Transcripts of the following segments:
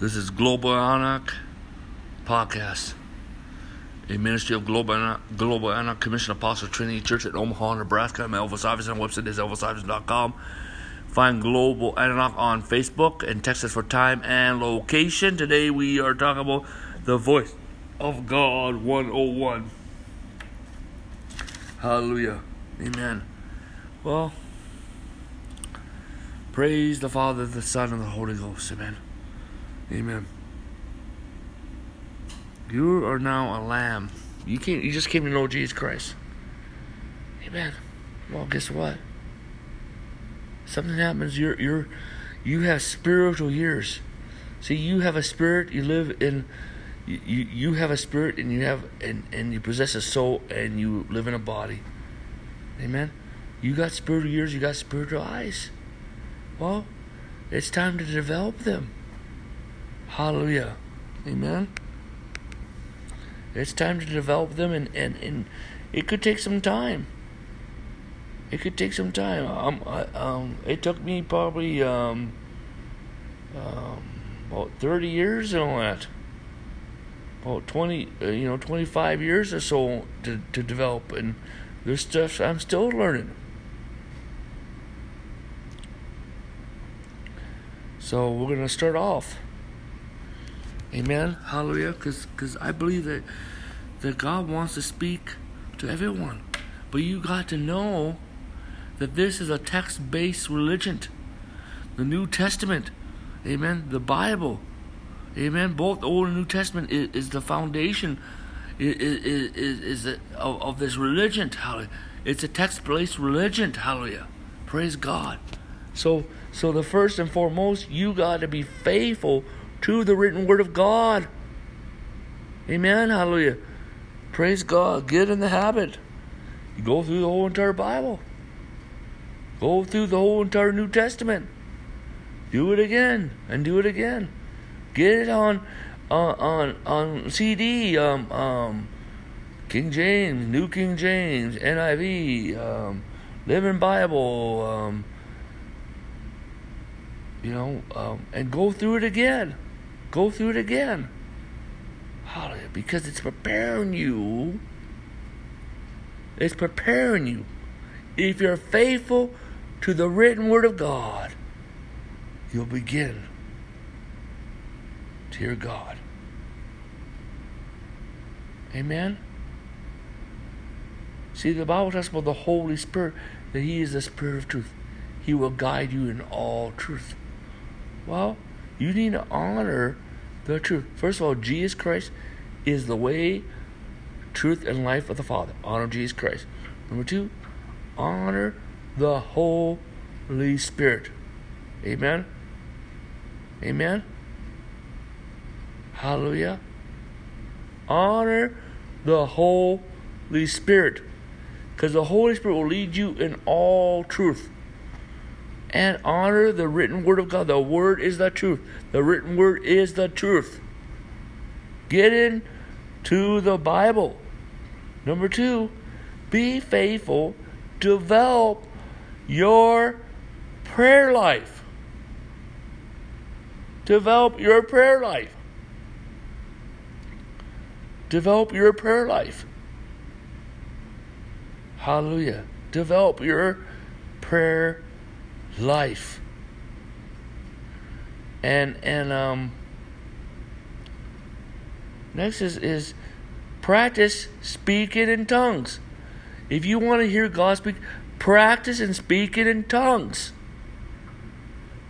This is Global Anarch Podcast, a ministry of Global Anarch Commission Apostle Trinity Church at Omaha, Nebraska. I'm Elvis Iverson. Website is ElvisIverson.com. Find Global Anarch on Facebook and text us for time and location. Today we are talking about the voice of God 101. Hallelujah. Amen. Well, praise the Father, the Son, and the Holy Ghost. Amen. Amen. You are now a lamb. You just came to know Jesus Christ. Amen. Well, guess what? Something happens. You have spiritual years. See, you have a spirit. You live in. You have a spirit, and you have and you possess a soul, and you live in a body. Amen. You got spiritual years. You got spiritual eyes. Well, it's time to develop them. Hallelujah. Amen. It's time to develop them, and it could take some time. It could take some time. It took me probably about 30 years and all that. About 25 years or so to develop, and there's stuff I'm still learning. So we're going to start off. Amen. Hallelujah. Because I believe that God wants to speak to everyone. But you got to know that this is a text-based religion. The New Testament. Amen. The Bible. Amen. Both Old and New Testament is the foundation of this religion. Hallelujah. It's a text-based religion. Hallelujah. Praise God. So the first and foremost, you got to be faithful to the written word of God. Amen. Hallelujah. Praise God. Get in the habit. You go through the whole entire Bible. Go through the whole entire New Testament. Do it again and do it again. Get it on CD. King James, New King James, NIV, Living Bible. And go through it again. Go through it again. Hallelujah. Because it's preparing you. It's preparing you. If you're faithful to the written word of God, you'll begin to hear God. Amen? See, the Bible talks about the Holy Spirit, that He is the Spirit of truth. He will guide you in all truth. Well, you need to honor the truth. First of all, Jesus Christ is the way, truth, and life of the Father. Honor Jesus Christ. Number two, honor the Holy Spirit. Amen? Amen? Hallelujah. Honor the Holy Spirit, because the Holy Spirit will lead you in all truth. And honor the written word of God. The word is the truth. The written word is the truth. Get into the Bible. Number two, be faithful. Develop your prayer life. Develop your prayer life. Develop your prayer life. Hallelujah. Develop your prayer life. And next is practice speaking in tongues. If you want to hear God speak, practice and speak it in tongues.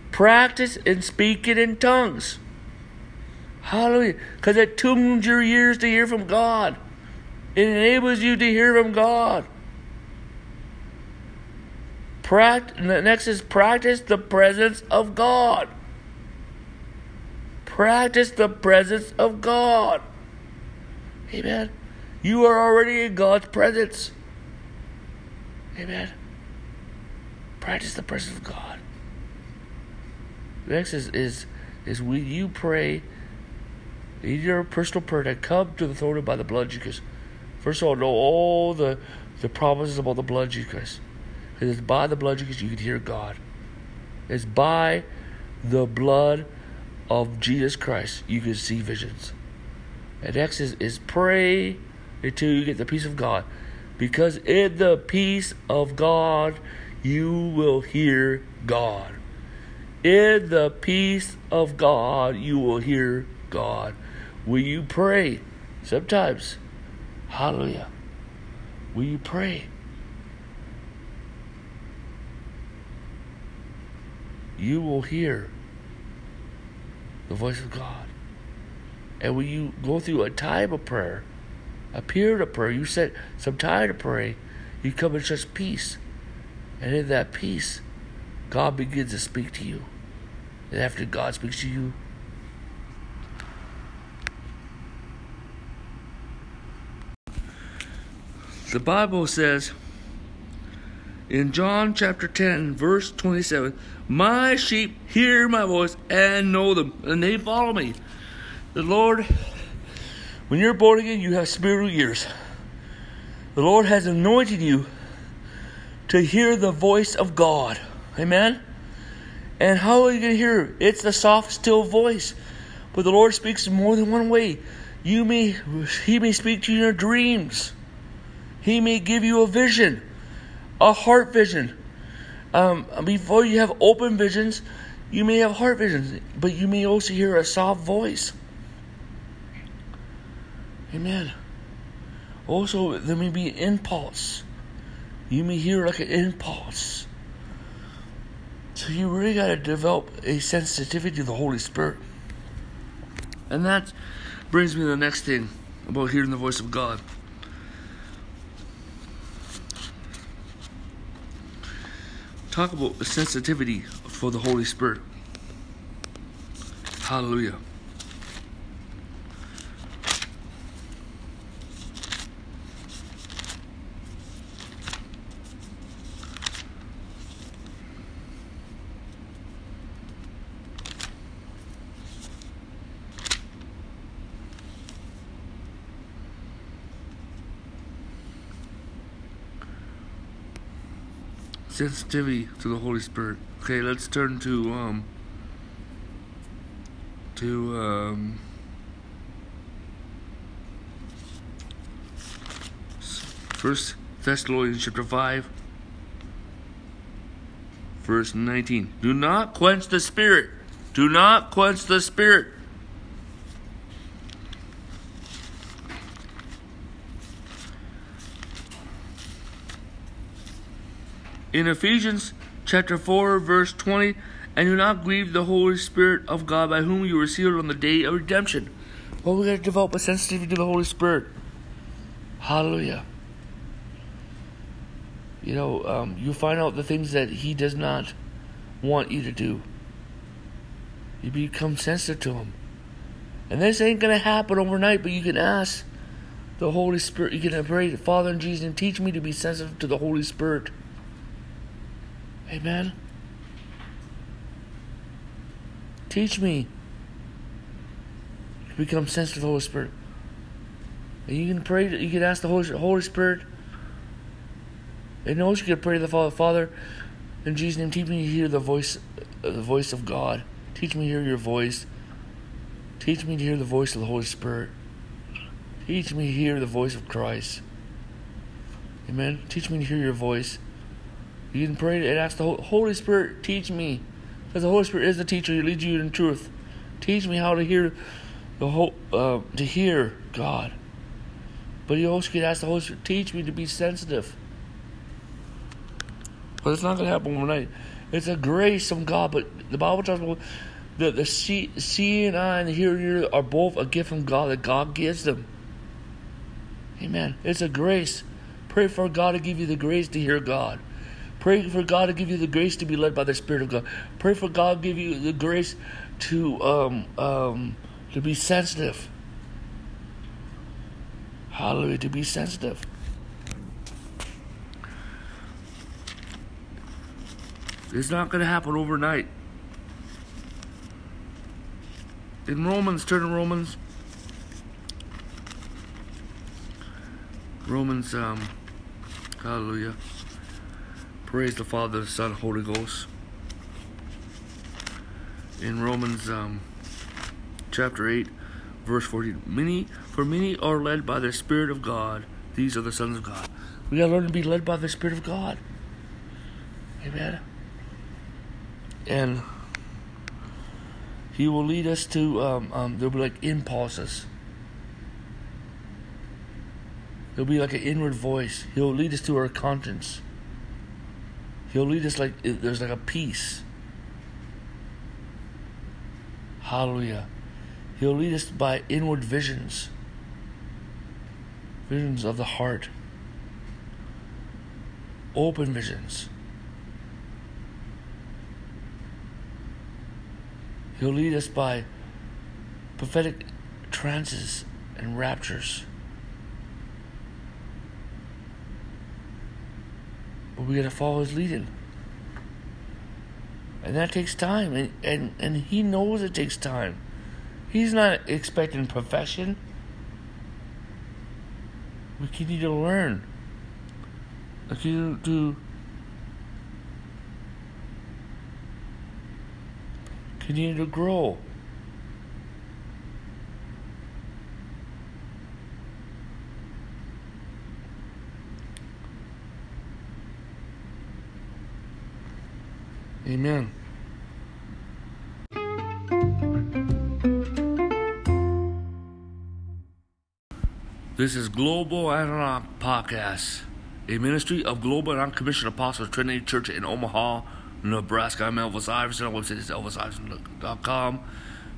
Practice and speak it in tongues. Hallelujah. Because it tunes your ears to hear from God. It enables you to hear from God. Next is practice the presence of God. Practice the presence of God. Amen. You are already in God's presence. Amen. Practice the presence of God. Next is when you pray, in your personal prayer, to come to the throne by the blood of Jesus. First of all, know all the promises about the blood of Jesus. It's by the blood of Jesus you can hear God. It's by the blood of Jesus Christ, you can see visions. And next is pray until you get the peace of God. Because in the peace of God, you will hear God. In the peace of God, you will hear God. Will you pray? Sometimes. Hallelujah. Will you pray? You will hear the voice of God. And when you go through a time of prayer, a period of prayer, you set some time to pray, you come in such peace. And in that peace, God begins to speak to you. And after God speaks to you, the Bible says in John chapter 10, verse 27, my sheep hear my voice and know them, and they follow me. The Lord, when you're born again, you have spiritual ears. The Lord has anointed you to hear the voice of God. Amen? And how are you going to hear it? It's the soft, still voice. But the Lord speaks in more than one way. He may speak to you in your dreams. He may give you a vision. A heart vision. Before you have open visions, you may have heart visions, but you may also hear a soft voice. Amen. Also, there may be an impulse. You may hear like an impulse. So you really got to develop a sensitivity to the Holy Spirit. And that brings me to the next thing about hearing the voice of God. Talk about sensitivity for the Holy Spirit. Hallelujah. Sensitivity to the Holy Spirit. Okay, let's turn to First Thessalonians chapter 5, verse 19. Do not quench the Spirit. Do not quench the Spirit. In Ephesians chapter 4, verse 20, and do not grieve the Holy Spirit of God, by whom you were sealed on the day of redemption. Well, we got to develop a sensitivity to the Holy Spirit. Hallelujah. You know, you find out the things that He does not want you to do. You become sensitive to Him. And this ain't going to happen overnight, but you can ask the Holy Spirit. You can pray, Father, in Jesus' name, teach me to be sensitive to the Holy Spirit. Amen. Teach me to become sensitive to the Holy Spirit. And you can pray, you can ask the Holy Spirit. And also you can pray to the Father, Father, in Jesus' name, teach me to hear the voice of God. Teach me to hear your voice. Teach me to hear the voice of the Holy Spirit. Teach me to hear the voice of Christ. Amen. Teach me to hear your voice. You can pray and ask the Holy Spirit, teach me. Because the Holy Spirit is the teacher. He leads you in truth. Teach me how to hear to hear God. But you also can ask the Holy Spirit, teach me to be sensitive. But it's not going to happen overnight. It's a grace from God. But the Bible talks about the seeing eye and the hearing ear are both a gift from God that God gives them. Amen. It's a grace. Pray for God to give you the grace to hear God. Pray for God to give you the grace to be led by the Spirit of God. Pray for God to give you the grace to be sensitive. Hallelujah, to be sensitive. It's not going to happen overnight. In Romans, turn to Romans. Romans, hallelujah. Praise the Father, the Son, Holy Ghost. In Romans chapter 8, verse 14. For many are led by the Spirit of God. These are the sons of God. We got to learn to be led by the Spirit of God. Amen. And He will lead us to, there'll be like impulses. There'll be like an inward voice. He'll lead us to our conscience. He'll lead us like, there's like a peace. Hallelujah. He'll lead us by inward visions. Visions of the heart. Open visions. He'll lead us by prophetic trances and raptures. But we got to follow His leading. And that takes time. And He knows it takes time. He's not expecting perfection. We continue to learn. We continue to grow. Amen. This is Global Analog Podcast, a ministry of Global Anarch Commission Apostle Trinity Church in Omaha, Nebraska. I'm Elvis Iverson. Our website is ElvisIverson.com.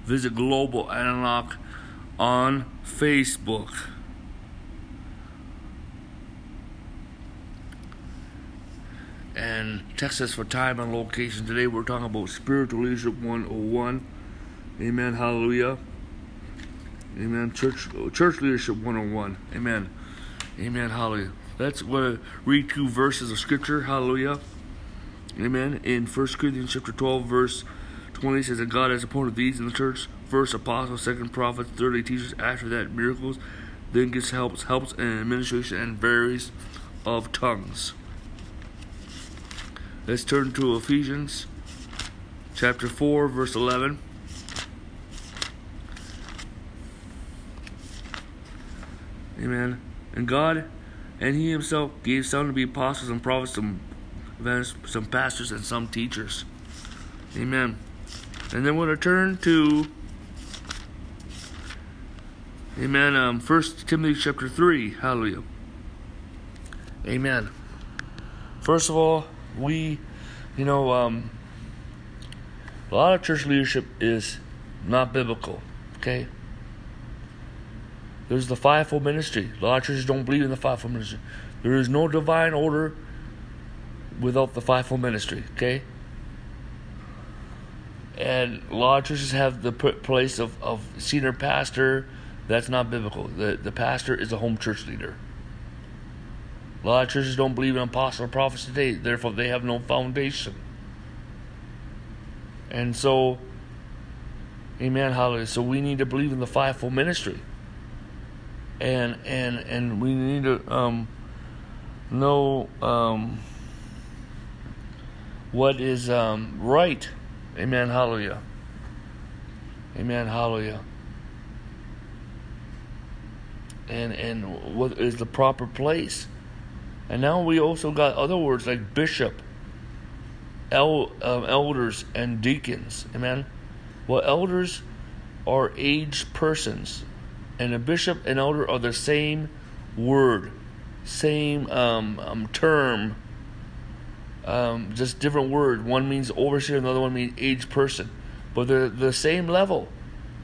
Visit Global Analog on Facebook. And text us for time and location. Today we're talking about Spiritual Leadership 101. Amen. Hallelujah. Amen. Church Leadership 101. Amen. Amen. Hallelujah. Let's read two verses of Scripture. Hallelujah. Amen. In 1 Corinthians chapter 12, verse 20 says that God has appointed these in the church: first apostles, second prophets, thirdly teachers, after that miracles, then gifts, helps, and administration, and various of tongues. Let's turn to Ephesians chapter 4, verse 11. Amen. And God, and He Himself gave some to be apostles and prophets, some pastors, and some teachers. Amen. And then we're going to turn to, amen, 1 Timothy chapter 3. Hallelujah. Amen. First of all, a lot of church leadership is not biblical, okay? There's the fivefold ministry. A lot of churches don't believe in the fivefold ministry. There is no divine order without the fivefold ministry, okay? And a lot of churches have the place of senior pastor. That's not biblical. The pastor is a home church leader. A lot of churches don't believe in apostle or prophets today. Therefore, they have no foundation. And so, amen, hallelujah. So we need to believe in the fivefold ministry. And we need to know what is right. Amen, hallelujah. Amen, hallelujah. And what is the proper place. And now we also got other words like bishop, elders, and deacons. Amen. Well, elders are aged persons, and a bishop and elder are the same word, same term, just different word. One means overseer, another one means aged person, but they're the same level.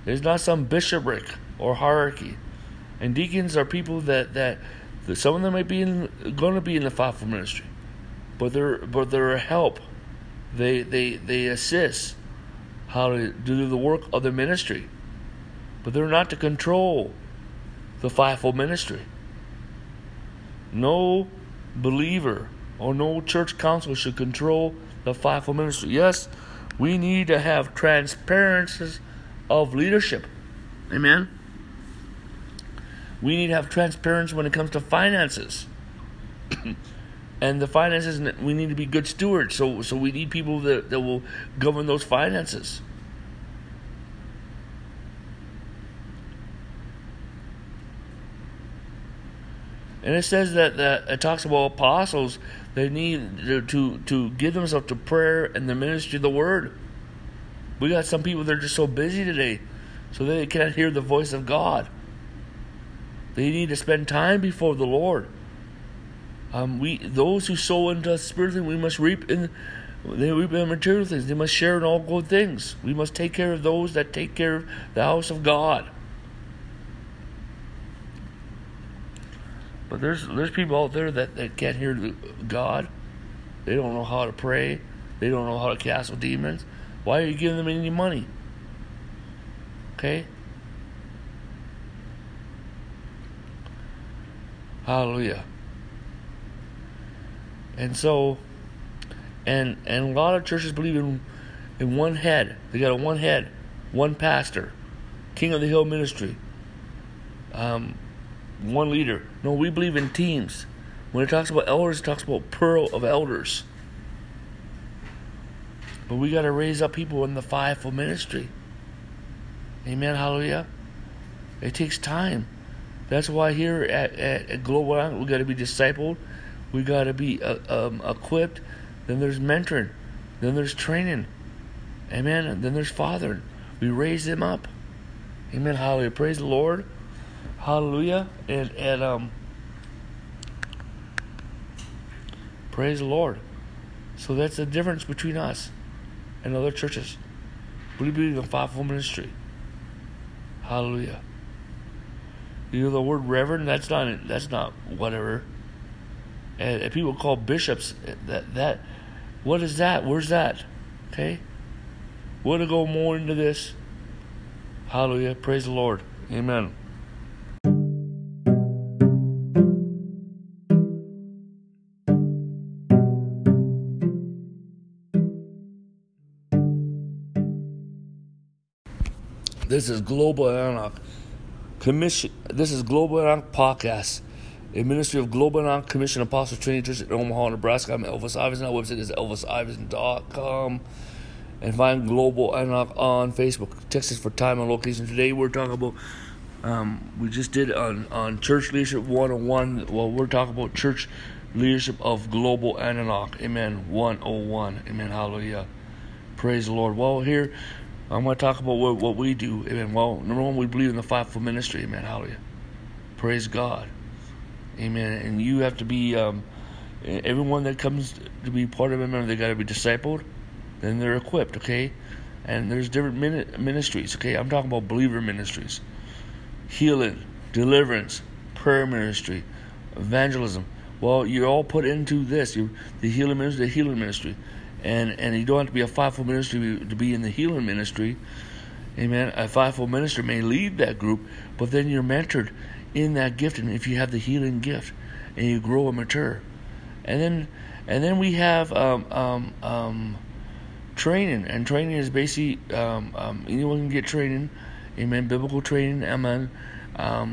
There's not some bishopric or hierarchy, and deacons are people that. Some of them may be going to be in the fivefold ministry, but they're a help. They assist how to do the work of the ministry, but they're not to control the fivefold ministry. No believer or no church council should control the fivefold ministry. Yes, we need to have transparencies of leadership. Amen. We need to have transparency when it comes to finances. And the finances, we need to be good stewards. So we need people that will govern those finances. And it says that it talks about apostles. They need to give themselves to prayer and the ministry of the word. We got some people that are just so busy today, so they cannot hear the voice of God. They need to spend time before the Lord. Those who sow into spiritual things, we must reap in. They reap in material things. They must share in all good things. We must take care of those that take care of the house of God. But there's people out there that can't hear God. They don't know how to pray. They don't know how to cast out demons. Why are you giving them any money? Okay? Hallelujah. And so, and a lot of churches believe in one head. They got a one head, one pastor, King of the Hill ministry. One leader. No, we believe in teams. When it talks about elders, it talks about plural of elders. But we got to raise up people in the fivefold ministry. Amen, hallelujah. It takes time. That's why here at Global Anarch, we got to be discipled. We got to be equipped. Then there's mentoring. Then there's training. Amen. And then there's fathering. We raise them up. Amen, hallelujah. Praise the Lord. Hallelujah, and praise the Lord. So that's the difference between us and other churches. We believe in fivefold ministry. Hallelujah. You know the word reverend, that's not whatever. And people call bishops that. What is that? Where's that? Okay. We're gonna go more into this. Hallelujah. Praise the Lord. Amen. This is Global Anarch Commission. This is Global Anarch Podcast, a ministry of Global Anarch Commission Apostle Training Church in Omaha, Nebraska. I'm Elvis Iverson. Our website is ElvisIverson.com, and find Global Anarch on Facebook. Text us for time and location. Today we're talking about we just did on Church Leadership 101. Well, we're talking about Church Leadership of Global Anarch. Amen. 101. Amen. Hallelujah. Praise the Lord. Well, here, I'm going to talk about what we do. Amen. Well, number one, we believe in the fivefold ministry. Amen. Hallelujah. Praise God. Amen. And you have to be, everyone that comes to be part of a member, they got to be discipled. Then they're equipped, okay? And there's different ministries, okay? I'm talking about believer ministries. Healing, deliverance, prayer ministry, evangelism. Well, you're all put into this. The healing ministry. And you don't have to be a fivefold ministry to be in the healing ministry. Amen. A fivefold minister may lead that group, but then you're mentored in that gift, and if you have the healing gift, and you grow and mature. And then we have training, and training is basically anyone can get training. Amen. Biblical training. Amen.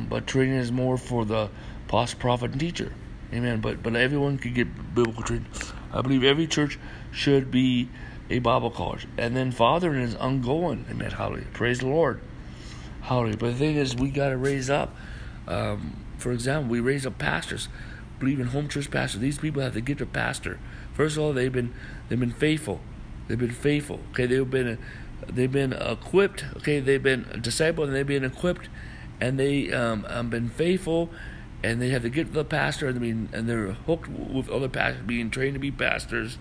But training is more for the apostle, prophet, and teacher. Amen. But everyone can get biblical training. I believe every church should be a Bible college. And then fathering is ongoing. Amen. Hallelujah. Praise the Lord. Hallelujah. But the thing is, we got to raise up. For example, we raise up pastors. Believe in home church pastors. These people have the gift of pastor. First of all, they've been faithful. They've been faithful. Okay, they've been equipped. Okay, they've been discipled and they've been equipped, and they been faithful. And they have to get to the pastor, and they're hooked with other pastors, being trained to be pastors.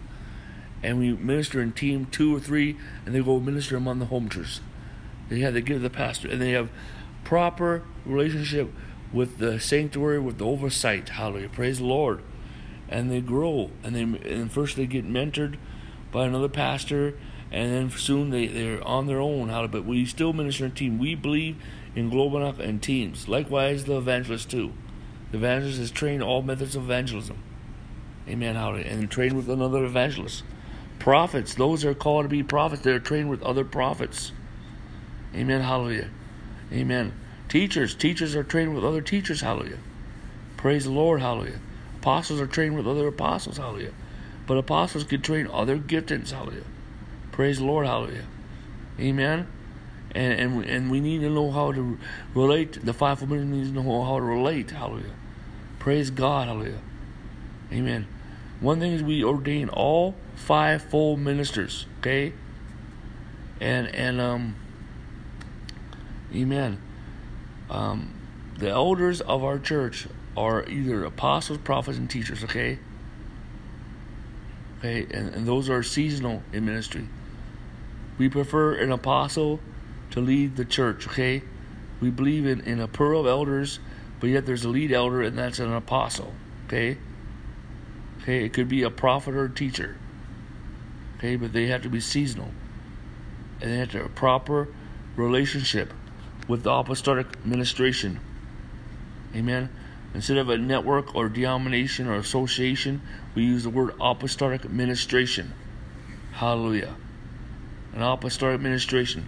And we minister in team 2 or 3, and they go minister among the home church. They have to get to the pastor, and they have proper relationship with the sanctuary, with the oversight. Hallelujah, praise the Lord. And they grow, and first they get mentored by another pastor, and then soon they're on their own. Hallelujah, but we still minister in team. We believe in Global Anarch and teams. Likewise, the evangelist too. The evangelist is trained all methods of evangelism. Amen, hallelujah. And trained with another evangelist. Prophets, those that are called to be prophets, they're trained with other prophets. Amen, hallelujah. Amen. Teachers are trained with other teachers, hallelujah. Praise the Lord, hallelujah. Apostles are trained with other apostles, hallelujah. But apostles can train other giftings, hallelujah. Praise the Lord, hallelujah. Amen. And we need to know how to relate. The fivefold ministry needs to know how to relate, hallelujah. Praise God, hallelujah. Amen. One thing is we ordain all five full ministers, okay? And amen. The elders of our church are either apostles, prophets, and teachers, okay? Okay, and those are seasonal in ministry. We prefer an apostle to lead the church, okay? We believe in a plural of elders, but yet there's a lead elder, and that's an apostle, okay? Okay, it could be a prophet or a teacher, okay? But they have to be seasonal, and they have to have a proper relationship with the apostolic administration, amen? Instead of a network or denomination or association, we use the word apostolic administration. Hallelujah. An apostolic administration.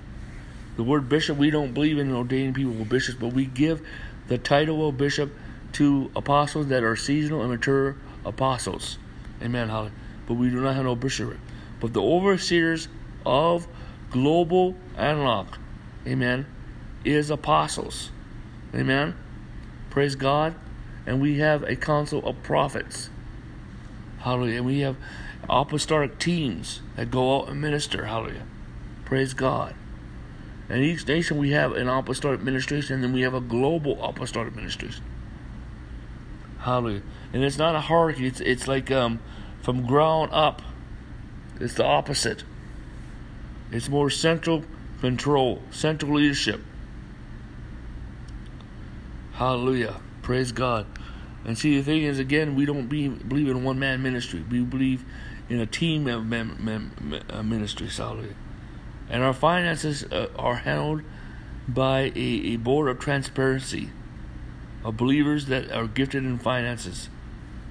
The word bishop, we don't believe in ordaining people with bishops, but we give the title of bishop to apostles that are seasonal and mature apostles. Amen. Hallelujah. But we do not have no bishop. But the overseers of Global Analog, amen, is apostles. Amen. Praise God. And we have a council of prophets. Hallelujah. And we have apostolic teams that go out and minister. Hallelujah. Praise God. And each nation we have an apostolic administration, and then we have a global apostolic administration. Hallelujah. And it's not a hierarchy. It's like from ground up. It's the opposite. It's more central control, central leadership. Hallelujah. Praise God. And see, the thing is, again, we don't believe in one-man ministry. We believe in a team of ministry. Hallelujah. And our finances are handled by a board of transparency of believers that are gifted in finances.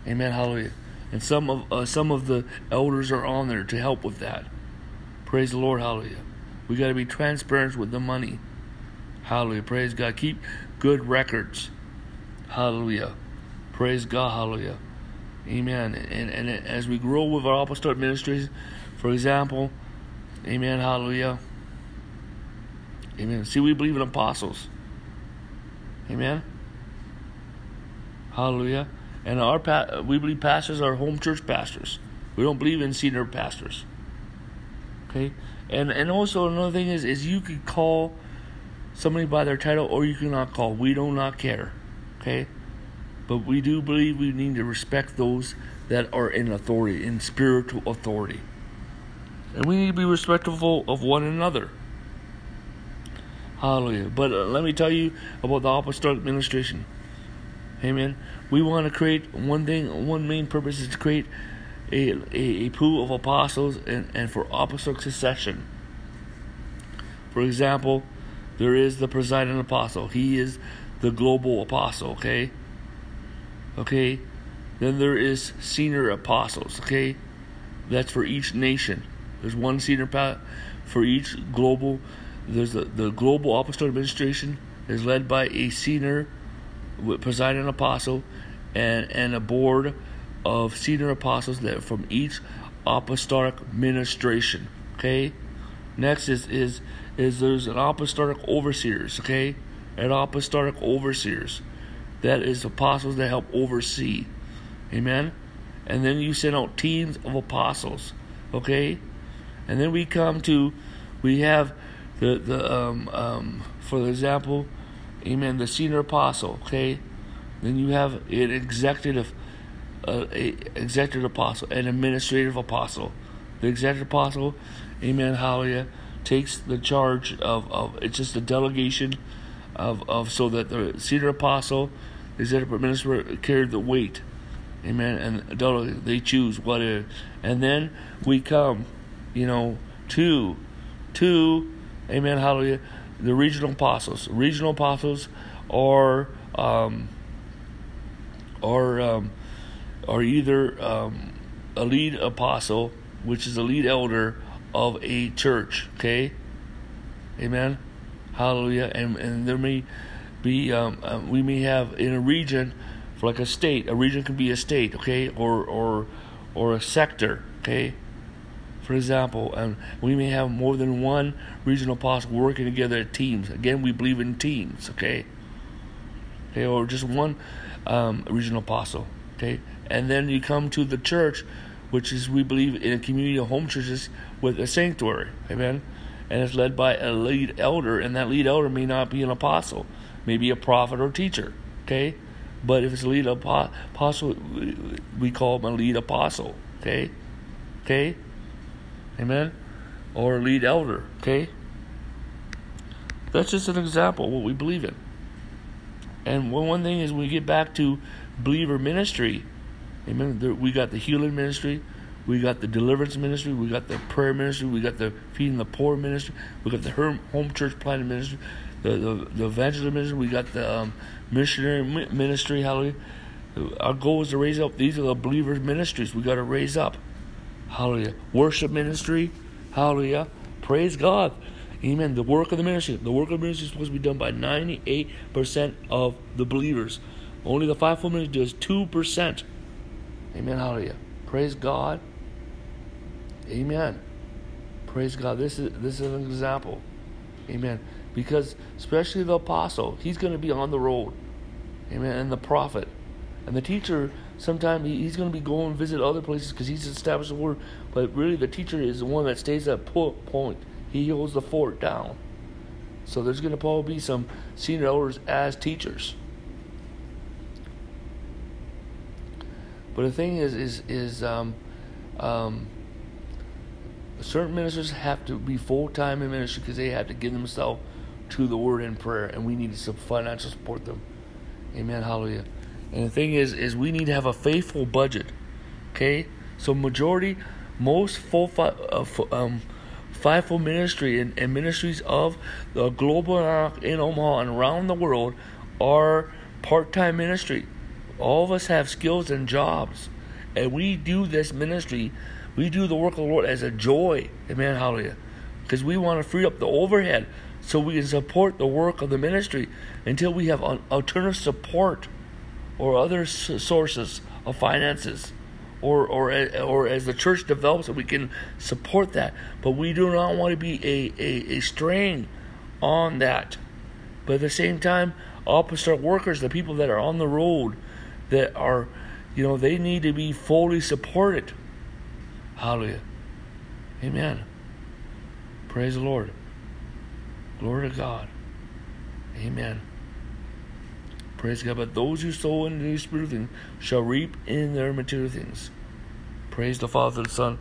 Amen. Hallelujah. And some of the elders are on there to help with that. Praise the Lord. Hallelujah. We got to be transparent with the money. Hallelujah. Praise God. Keep good records. Hallelujah. Praise God, hallelujah. Amen. And as we grow with our apostolic ministries, for example, amen, hallelujah. Amen. See, we believe in apostles. Amen. Hallelujah. And we believe pastors are home church pastors. We don't believe in senior pastors. Okay? And also another thing is you could call somebody by their title or you cannot call. We do not care. Okay? But we do believe we need to respect those that are in authority, in spiritual authority. And we need to be respectful of one another. Hallelujah. But let me tell you about the apostolic administration. Amen. We want to create one main purpose is to create a pool of apostles and for apostolic succession. For example, there is the presiding apostle. He is the global apostle, okay? Okay, then there is senior apostles, okay? That's for each nation. There's one senior for each global. There's the global apostolic administration is led by a senior presiding apostle and a board of senior apostles that from each apostolic administration, okay? Next is there's an apostolic overseers, okay? An apostolic overseers. That is apostles that help oversee. Amen? And then you send out teams of apostles. Okay? And then we come to, we have for example, amen, the senior apostle. Okay? Then you have an executive apostle, an administrative apostle. The executive apostle, amen, hallelujah, takes the charge of it's just a delegation of so that the senior apostle, the executive minister carried the weight, amen. And they choose what it is. And then we come, to, amen, hallelujah, the regional apostles. Regional apostles are either a lead apostle, which is a lead elder of a church. Okay, amen, hallelujah. And there may be we may have in a region, for like a state, a region can be a state, okay, or a sector, okay, for example. And we may have more than one regional apostle working together at teams. Again, we believe in teams, okay? okay, or just one original apostle, okay? And then you come to the church, which is, we believe, in a community of home churches with a sanctuary, amen? And it's led by a lead elder, and that lead elder may not be an apostle, maybe a prophet or teacher, okay? But if it's a lead apostle, we call him a lead apostle, okay? Okay? Amen? Or a lead elder, okay? That's just an example of what we believe in. And one thing is, we get back to believer ministry, amen, we got the healing ministry, we got the deliverance ministry, we got the prayer ministry, we got the feeding the poor ministry, we got the home church planting ministry, the evangelism ministry, we got the missionary ministry, hallelujah. Our goal is to raise up, these are the believers' ministries we got to raise up, hallelujah. Worship ministry, hallelujah, praise God, amen. The work of the ministry is supposed to be done by 98% of the believers. Only the fivefold ministry does 2%, amen, hallelujah. Praise God, amen. Praise God, this is an example, amen. Because especially the apostle, he's going to be on the road, amen, and the prophet. And the teacher, sometimes he's going to be going visit other places because he's established the word. But really the teacher is the one that stays at point. He holds the fort down. So there's going to probably be some senior elders as teachers. But the thing is certain ministers have to be full-time in ministry because they have to give themselves to the word and prayer. And we need to financially support them. Amen, hallelujah. And the thing is we need to have a faithful budget, okay? So most fivefold ministry and ministries of the Global Anarch in Omaha and around the world are part-time ministry. All of us have skills and jobs, and we do this ministry, we do the work of the Lord as a joy, amen, hallelujah, because we want to free up the overhead so we can support the work of the ministry until we have alternative support or other sources of finances, or as the church develops, we can support that. But we do not want to be a strain on that. But at the same time, officer workers, the people that are on the road, that are, they need to be fully supported. Hallelujah. Amen. Praise the Lord. Glory to God. Amen. Praise God. But those who sow into these spiritual things shall reap in their material things. Praise the Father, the Son,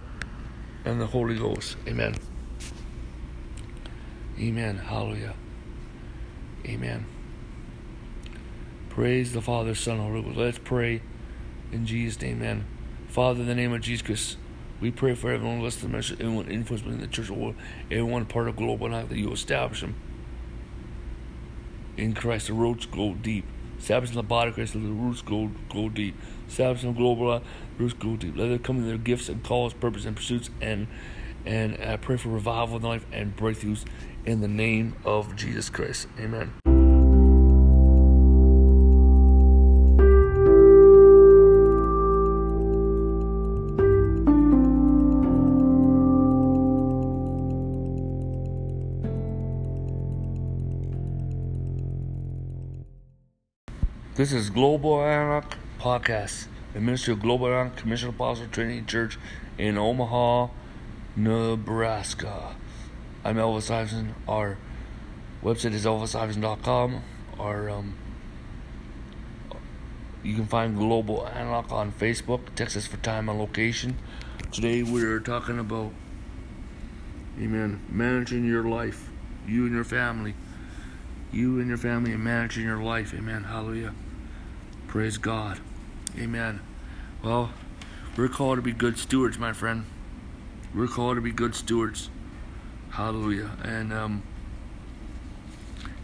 and the Holy Ghost. Amen. Amen. Hallelujah. Amen. Praise the Father, Son, and Holy Ghost. Let's pray in Jesus' name. Amen. Father, in the name of Jesus Christ, we pray for everyone listening to the message, everyone influenced in the church, everyone part of Global Anarch, that you establish them in Christ. The roots go deep. Establishing the body of Christ, the roots go deep. Establishing the Global roots go deep. Let it come in their gifts and calls, purpose, and pursuits, and I pray for revival in life and breakthroughs in the name of Jesus Christ. Amen. This is Global Anarch Podcast, the ministry of Global Anarch Commission Apostle Trinity Church in Omaha, Nebraska. I'm Elvis Iverson. Our website is ElvisIverson.com. Our you can find Global Anarch on Facebook. Text us for time and location. Today we're talking about, amen, managing your life, you and your family. You and your family and managing your life. Amen. Hallelujah. Praise God. Amen. Well, we're called to be good stewards, my friend. We're called to be good stewards. Hallelujah. And, amen.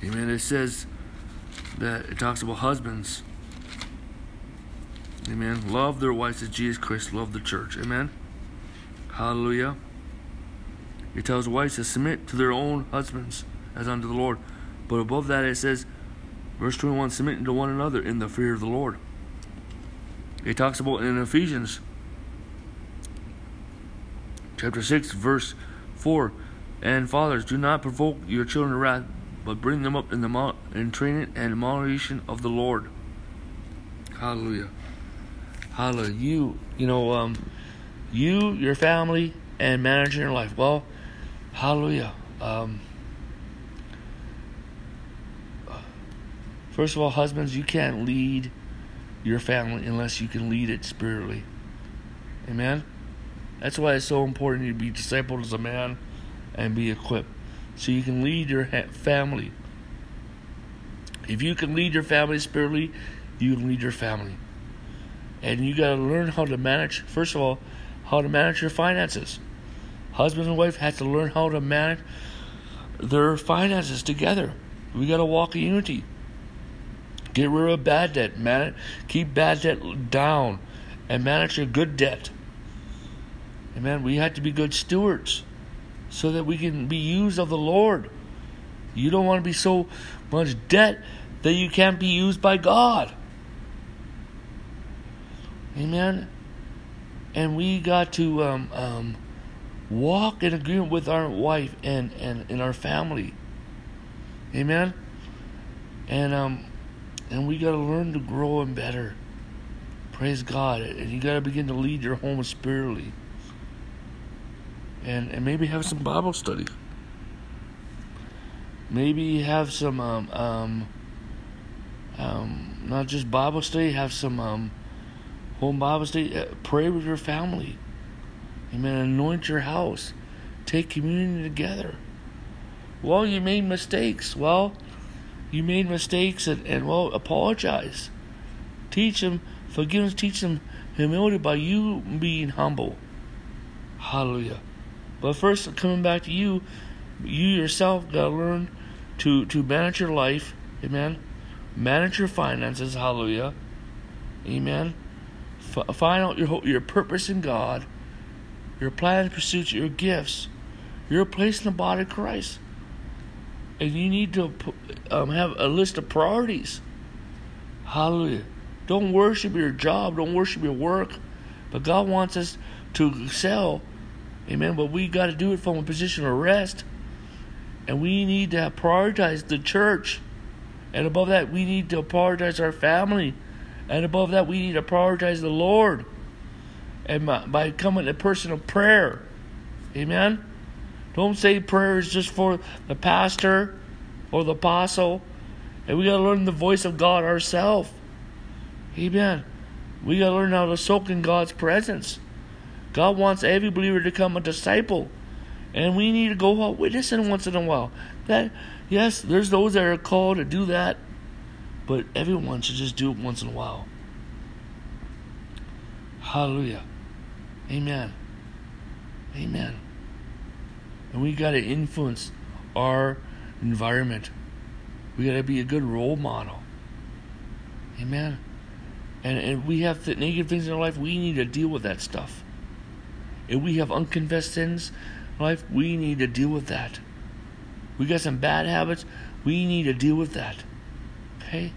It says that it talks about husbands. Amen. Love their wives as Jesus Christ loved the church. Amen. Hallelujah. It tells wives to submit to their own husbands as unto the Lord. But above that it says, verse 21, submitting to one another in the fear of the Lord. It talks about in Ephesians chapter 6, verse 4, and fathers, do not provoke your children to wrath, but bring them up in the training and moderation of the Lord. Hallelujah. Hallelujah. You, your family, and managing your life. Well, hallelujah. First of all, husbands, you can't lead your family unless you can lead it spiritually. Amen? That's why it's so important you be discipled as a man and be equipped, so you can lead your family. If you can lead your family spiritually, you can lead your family. And you got to learn how to manage, first of all, how to manage your finances. Husband and wife have to learn how to manage their finances together. We got to walk in unity. Get rid of bad debt. Keep bad debt down and manage your good debt. Amen. We have to be good stewards so that we can be used of the Lord. You don't want to be so much debt that you can't be used by God. Amen. And we got to walk in agreement with our wife and in our family. Amen. And we got to learn to grow and better. Praise God. And you got to begin to lead your home spiritually. And maybe have some Bible study. Maybe have some, not just Bible study, have some home Bible study. Pray with your family. Amen. Anoint your house. Take communion together. Well, you made mistakes. Well, you made mistakes and apologize. Teach them forgiveness. Teach them humility by you being humble. Hallelujah. But first, coming back to you, you yourself got to learn to manage your life. Amen. Manage your finances. Hallelujah. Amen. Find out your purpose in God, your plans, pursuits, your gifts, your place in the body of Christ. And you need to have a list of priorities. Hallelujah. Don't worship your job. Don't worship your work. But God wants us to excel. Amen. But we got to do it from a position of rest. And we need to prioritize the church. And above that, we need to prioritize our family. And above that, we need to prioritize the Lord. And by becoming a person of prayer. Amen. Don't say prayer is just for the pastor or the apostle. And we got to learn the voice of God ourselves. Amen. We got to learn how to soak in God's presence. God wants every believer to become a disciple. And we need to go out witnessing once in a while. Yes, there's those that are called to do that. But everyone should just do it once in a while. Hallelujah. Amen. Amen. And we got to influence our environment. We got to be a good role model. Amen. And we have the negative things in our life. We need to deal with that stuff. If we have unconfessed sins in life, we need to deal with that. We got some bad habits. We need to deal with that. Okay?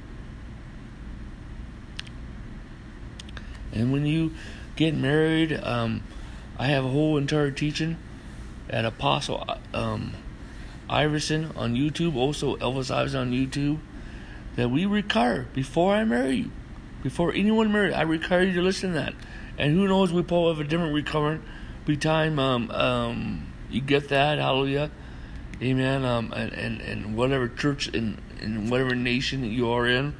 And when you get married, I have a whole entire teaching at Apostle Iverson on YouTube, also Elvis Iverson on YouTube, that we require before I marry you, before anyone married, I require you to listen to that. And who knows, we probably have a different recurrent by time you get that, hallelujah, amen, and whatever church in whatever nation that you are in,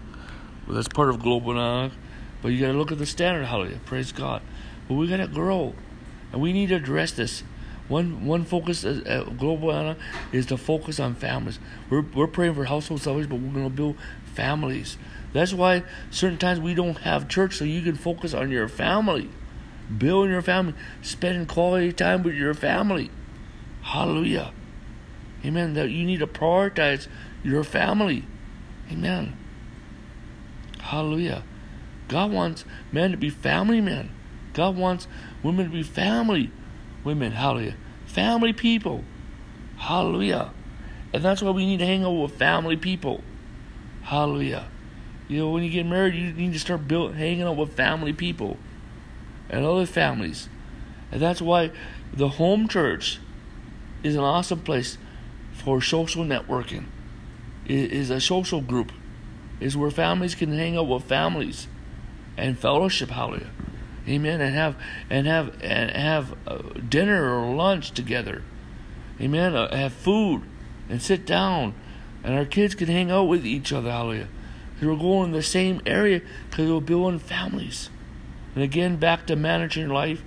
well, that's part of Global Anarch, but you got to look at the standard, hallelujah, praise God. But we got to grow, and we need to address this. One focus at Global Anarch is to focus on families. We're praying for household salvation, but we're going to build families. That's why certain times we don't have church, so you can focus on your family. Building your family. Spending quality time with your family. Hallelujah. Amen. That you need to prioritize your family. Amen. Hallelujah. God wants men to be family men. God wants women to be family women. Hallelujah. Family people. Hallelujah. And that's why we need to hang out with family people. Hallelujah. You know, when you get married, you need to start hanging out with family people and other families. And that's why the home church is an awesome place for social networking. is a social group. Is where families can hang out with families and fellowship, hallelujah, amen, and have dinner or lunch together, amen, have food and sit down, and our kids can hang out with each other, hallelujah, because we're going in the same area, because we're building families. And again, back to managing life.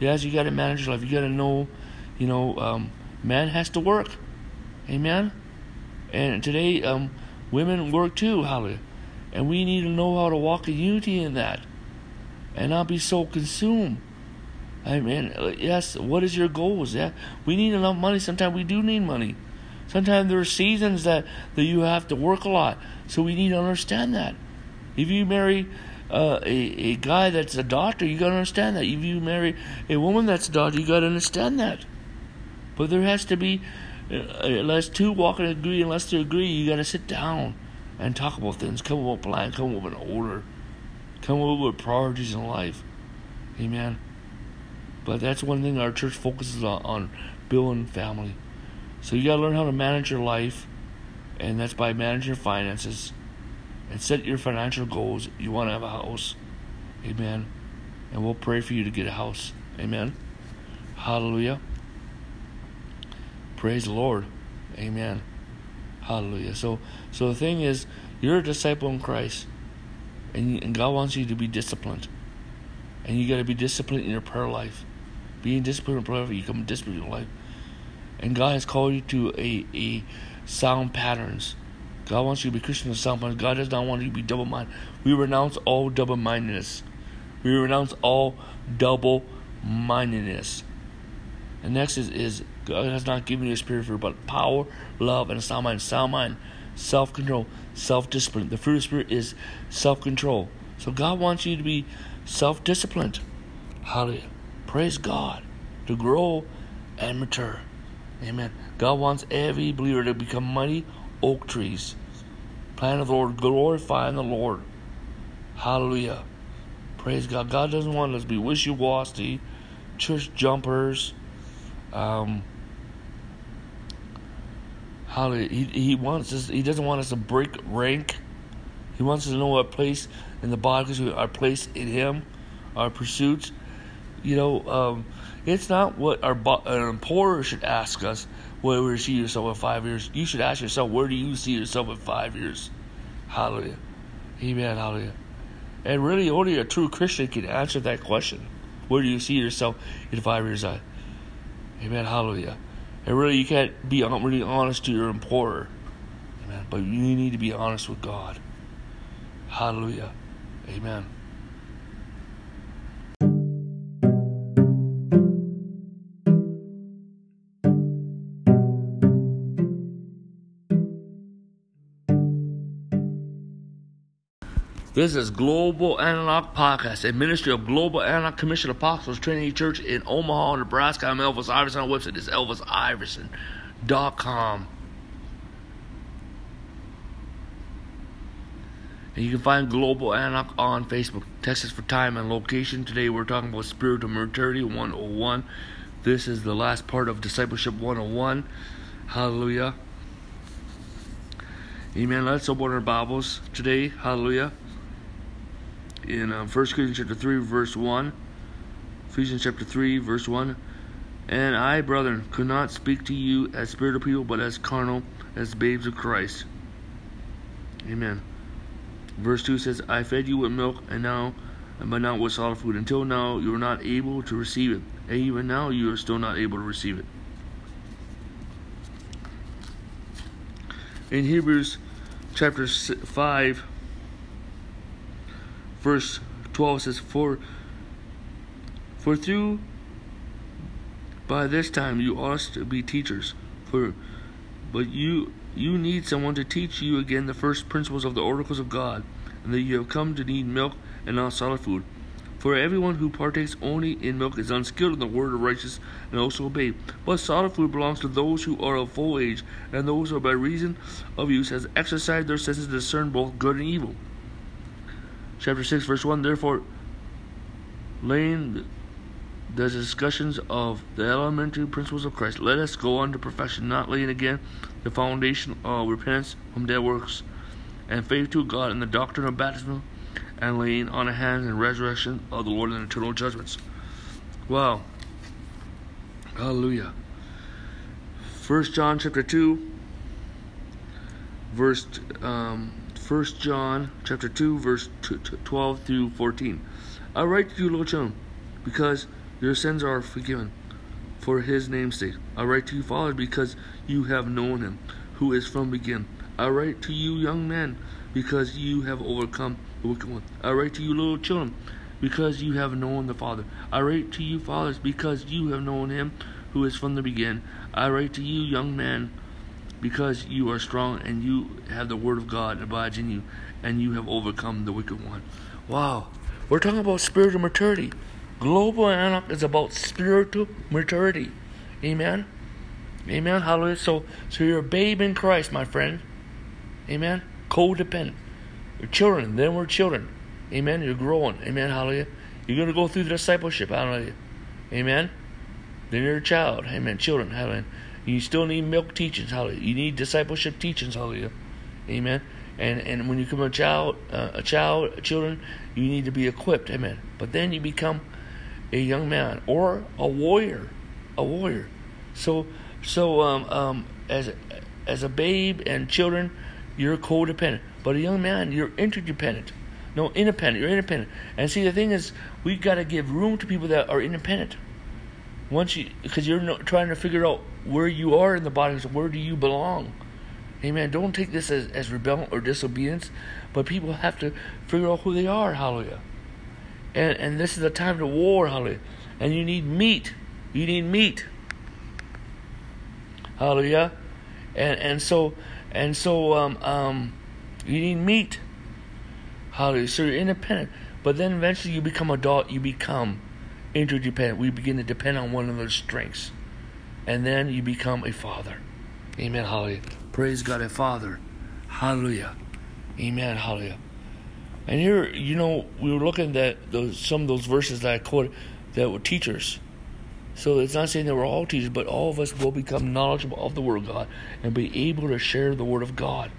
Yes, you got to manage life. You got to know, man has to work, amen. And today, women work too, hallelujah. And we need to know how to walk in unity in that and not be so consumed. I mean, yes, what is your goals? Yeah, we need enough money. Sometimes we do need money. Sometimes there are seasons that you have to work a lot. So we need to understand that. If you marry a guy that's a doctor, you got to understand that. If you marry a woman that's a doctor, you got to understand that. But there has to be... unless two walk and agree, unless they agree, you got to sit down and talk about things. Come up with a plan, come up with an order, come up with priorities in life. Amen. But that's one thing our church focuses on building family. So you got to learn how to manage your life, and that's by managing your finances and set your financial goals. You want to have a house. Amen. And we'll pray for you to get a house. Amen. Hallelujah. Praise the Lord. Amen. Hallelujah. So the thing is, you're a disciple in Christ, and God wants you to be disciplined. And you got to be disciplined in your prayer life. Being disciplined in prayer life, you become disciplined in life. And God has called you to a sound patterns. God wants you to be Christian with sound patterns. God does not want you to be double-minded. We renounce all double-mindedness. We renounce all double-mindedness. And next is God has not given you a spirit of fear, but power, love, and a sound mind. Sound mind, self-control, self-discipline. The fruit of the Spirit is self-control. So God wants you to be self-disciplined. Hallelujah. Praise God. To grow and mature. Amen. God wants every believer to become mighty oak trees. Plan of the Lord, glorifying the Lord. Hallelujah. Praise God. God doesn't want us to be wishy-washy, church jumpers. Hallelujah. He wants us. He doesn't want us to break rank. He wants us to know our place in the body, because our place in Him, our pursuits. It's not what our employer should ask us. Where do you see yourself in 5 years? You should ask yourself, where do you see yourself in 5 years? Hallelujah. Amen. Hallelujah. And really, only a true Christian can answer that question. Where do you see yourself in 5 years? Amen, hallelujah. And really, you can't be really honest to your employer. Amen. But you need to be honest with God. Hallelujah. Amen. This is Global Analog Podcast, a ministry of Global Analog Commission Apostles Trinity Church in Omaha, Nebraska. I'm Elvis Iverson. Our website is ElvisIverson.com. And you can find Global Anarch on Facebook. Text us for time and location. Today we're talking about Spiritual Maturity 101. This is the last part of Discipleship 101. Hallelujah. Amen. Let's open our Bibles today. Hallelujah. In 1 Corinthians chapter 3, verse 1. Ephesians chapter 3, verse 1. And I, brethren, could not speak to you as spiritual people, but as carnal, as babes of Christ. Amen. Verse 2 says, I fed you with milk, but not with solid food. Until now, you are not able to receive it. And even now, you are still not able to receive it. In Hebrews chapter 5, verse 12 says, For through by this time you ought to be teachers, but you need someone to teach you again the first principles of the oracles of God, and that you have come to need milk and not solid food. For everyone who partakes only in milk is unskilled in the word of righteousness, and also a babe. But solid food belongs to those who are of full age, and those who by reason of use has exercised their senses to discern both good and evil. Chapter 6, verse 1, Therefore, laying the discussions of the elementary principles of Christ. Let us go on to perfection, not laying again the foundation of repentance from dead works and faith to God and the doctrine of baptism and laying on of hands and resurrection of the Lord and eternal judgments. Wow. Hallelujah. 1 John chapter 2 verse 12 through 14. I write to you, little children, because your sins are forgiven for his name's sake. I write to you, fathers, because you have known him who is from beginning. I write to you, young men, because you have overcome the wicked one. I write to you, little children, because you have known the Father. I write to you, fathers, because you have known him who is from the beginning. I write to you, young men, because you are strong, and you have the word of God abides in you, and you have overcome the wicked one. Wow. We're talking about spiritual maturity. Global Anarch is about spiritual maturity. Amen? Amen? Hallelujah. So you're a babe in Christ, my friend. Amen? Codependent. You're children. Then we're children. Amen? You're growing. Amen? Hallelujah. You're going to go through the discipleship. Hallelujah. Amen? Then you're a child. Amen? Children. Hallelujah. You still need milk teachings. Hallelujah. You need discipleship teachings. Hallelujah. Amen? And when you become a child, you need to be equipped. Amen? But then you become a young man or a warrior. So as a babe and children, you're codependent. But a young man, you're interdependent. No, independent. You're independent. And see, the thing is, we've got to give room to people that are independent. Because you're trying to figure out where you are in the body, so where do you belong? Amen. Don't take this as rebellion or disobedience, but people have to figure out who they are. Hallelujah. And this is the time to war, hallelujah. And you need meat. You need meat. Hallelujah. And so you need meat. Hallelujah. So you're independent. But then eventually you become adult, you become interdependent. We begin to depend on one another's strengths. And then you become a father. Amen. Hallelujah. Praise God, a father. Hallelujah. Amen. Hallelujah. And here, we were looking at some of those verses that I quoted that were teachers. So it's not saying they were all teachers, but all of us will become knowledgeable of the Word of God and be able to share the Word of God.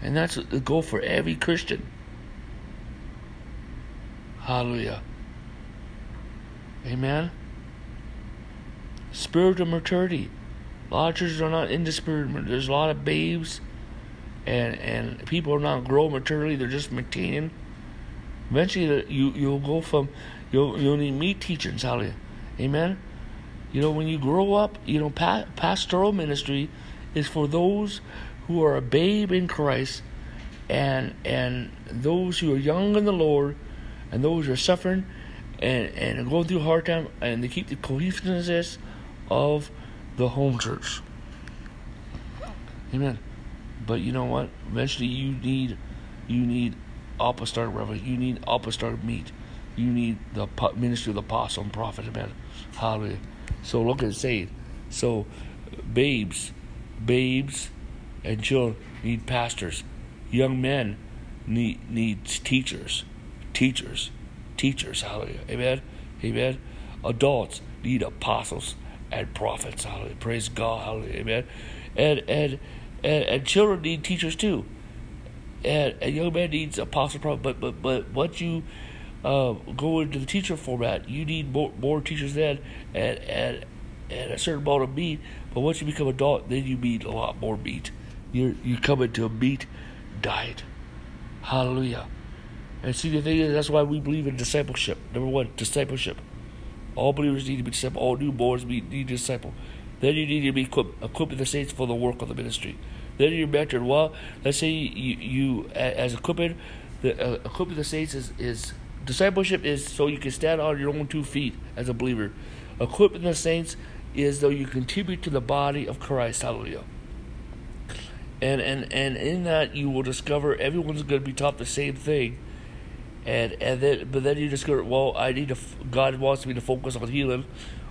And that's the goal for every Christian. Hallelujah. Amen. Spiritual maturity. A lot of churches are not into spiritual maturity. There's a lot of babes. And people are not growing maturely; they're just maintaining. Eventually, you'll go from you'll need meat teachings, hallelujah, amen. When you grow up, pastoral ministry is for those who are a babe in Christ, and those who are young in the Lord, and those who are suffering, and are going through a hard time, and they keep the cohesiveness of the home church, amen. But you know what? Eventually, you need apostolic revelation. You need apostolic meat. You need the ministry of the apostle and prophet. Amen. Hallelujah. So look at it saying. So, babes, and children need pastors. Young men needs teachers. Hallelujah. Amen. Adults need apostles and prophets. Hallelujah. Praise God. Hallelujah. Amen. And children need teachers too. And young man needs apostle prophet. But once you go into the teacher format, you need more teachers then and a certain amount of meat. But once you become adult, then you need a lot more meat. You come into a meat diet. Hallelujah. And see, the thing is, that's why we believe in discipleship. Number one, discipleship. All believers need to be discipled. All newborns need to be discipled. Then you need to be equipped with the saints for the work of the ministry. Then you're mentored. Well, let's say you as equipped with the saints is discipleship is so you can stand on your own two feet as a believer. Equipped with the saints is though you contribute to the body of Christ. Hallelujah. And in that you will discover everyone's going to be taught the same thing. But then you discover, well, God wants me to focus on healing,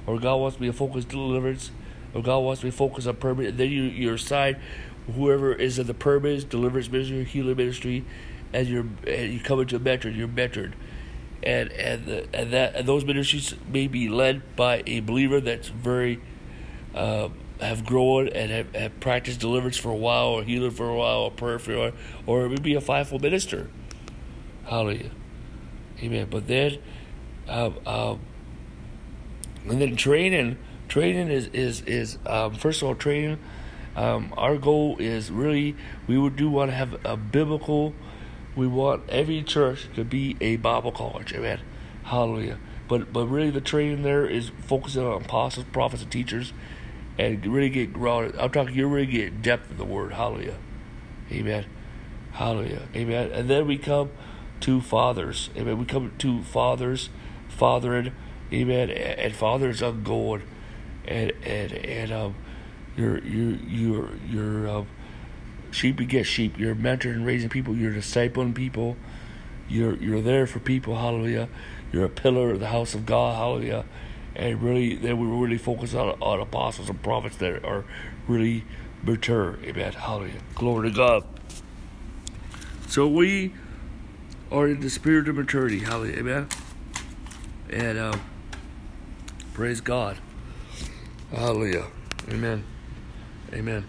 or God wants me to focus on deliverance, or God wants me to focus on permanent. And then you're assigned whoever is in the permanent deliverance ministry, healing ministry, and you come into a mentor. You're mentored, and those ministries may be led by a believer that's very have grown and have practiced deliverance for a while, or healing for a while, or prayer for a while, or it would be a fivefold minister. Hallelujah, amen. But then, and then training is first of all training. Our goal is really we do want to have a biblical. We want every church to be a Bible college, amen. Hallelujah. But really the training there is focusing on apostles, prophets, and teachers. And really get grounded. I'm talking, you really get depth in the Word. Hallelujah. Amen. Hallelujah. Amen. And then we come to fathers. Amen. We come to fathers, fathering. Amen. And fathers of God. And your sheep begets sheep. You're mentoring, raising people. You're discipling people. You're there for people. Hallelujah. You're a pillar of the house of God. Hallelujah. And really, they were really focused on apostles and prophets that are really mature. Amen. Hallelujah. Glory to God. So we are in the spirit of maturity. Hallelujah. Amen. And praise God. Hallelujah. Amen. Amen.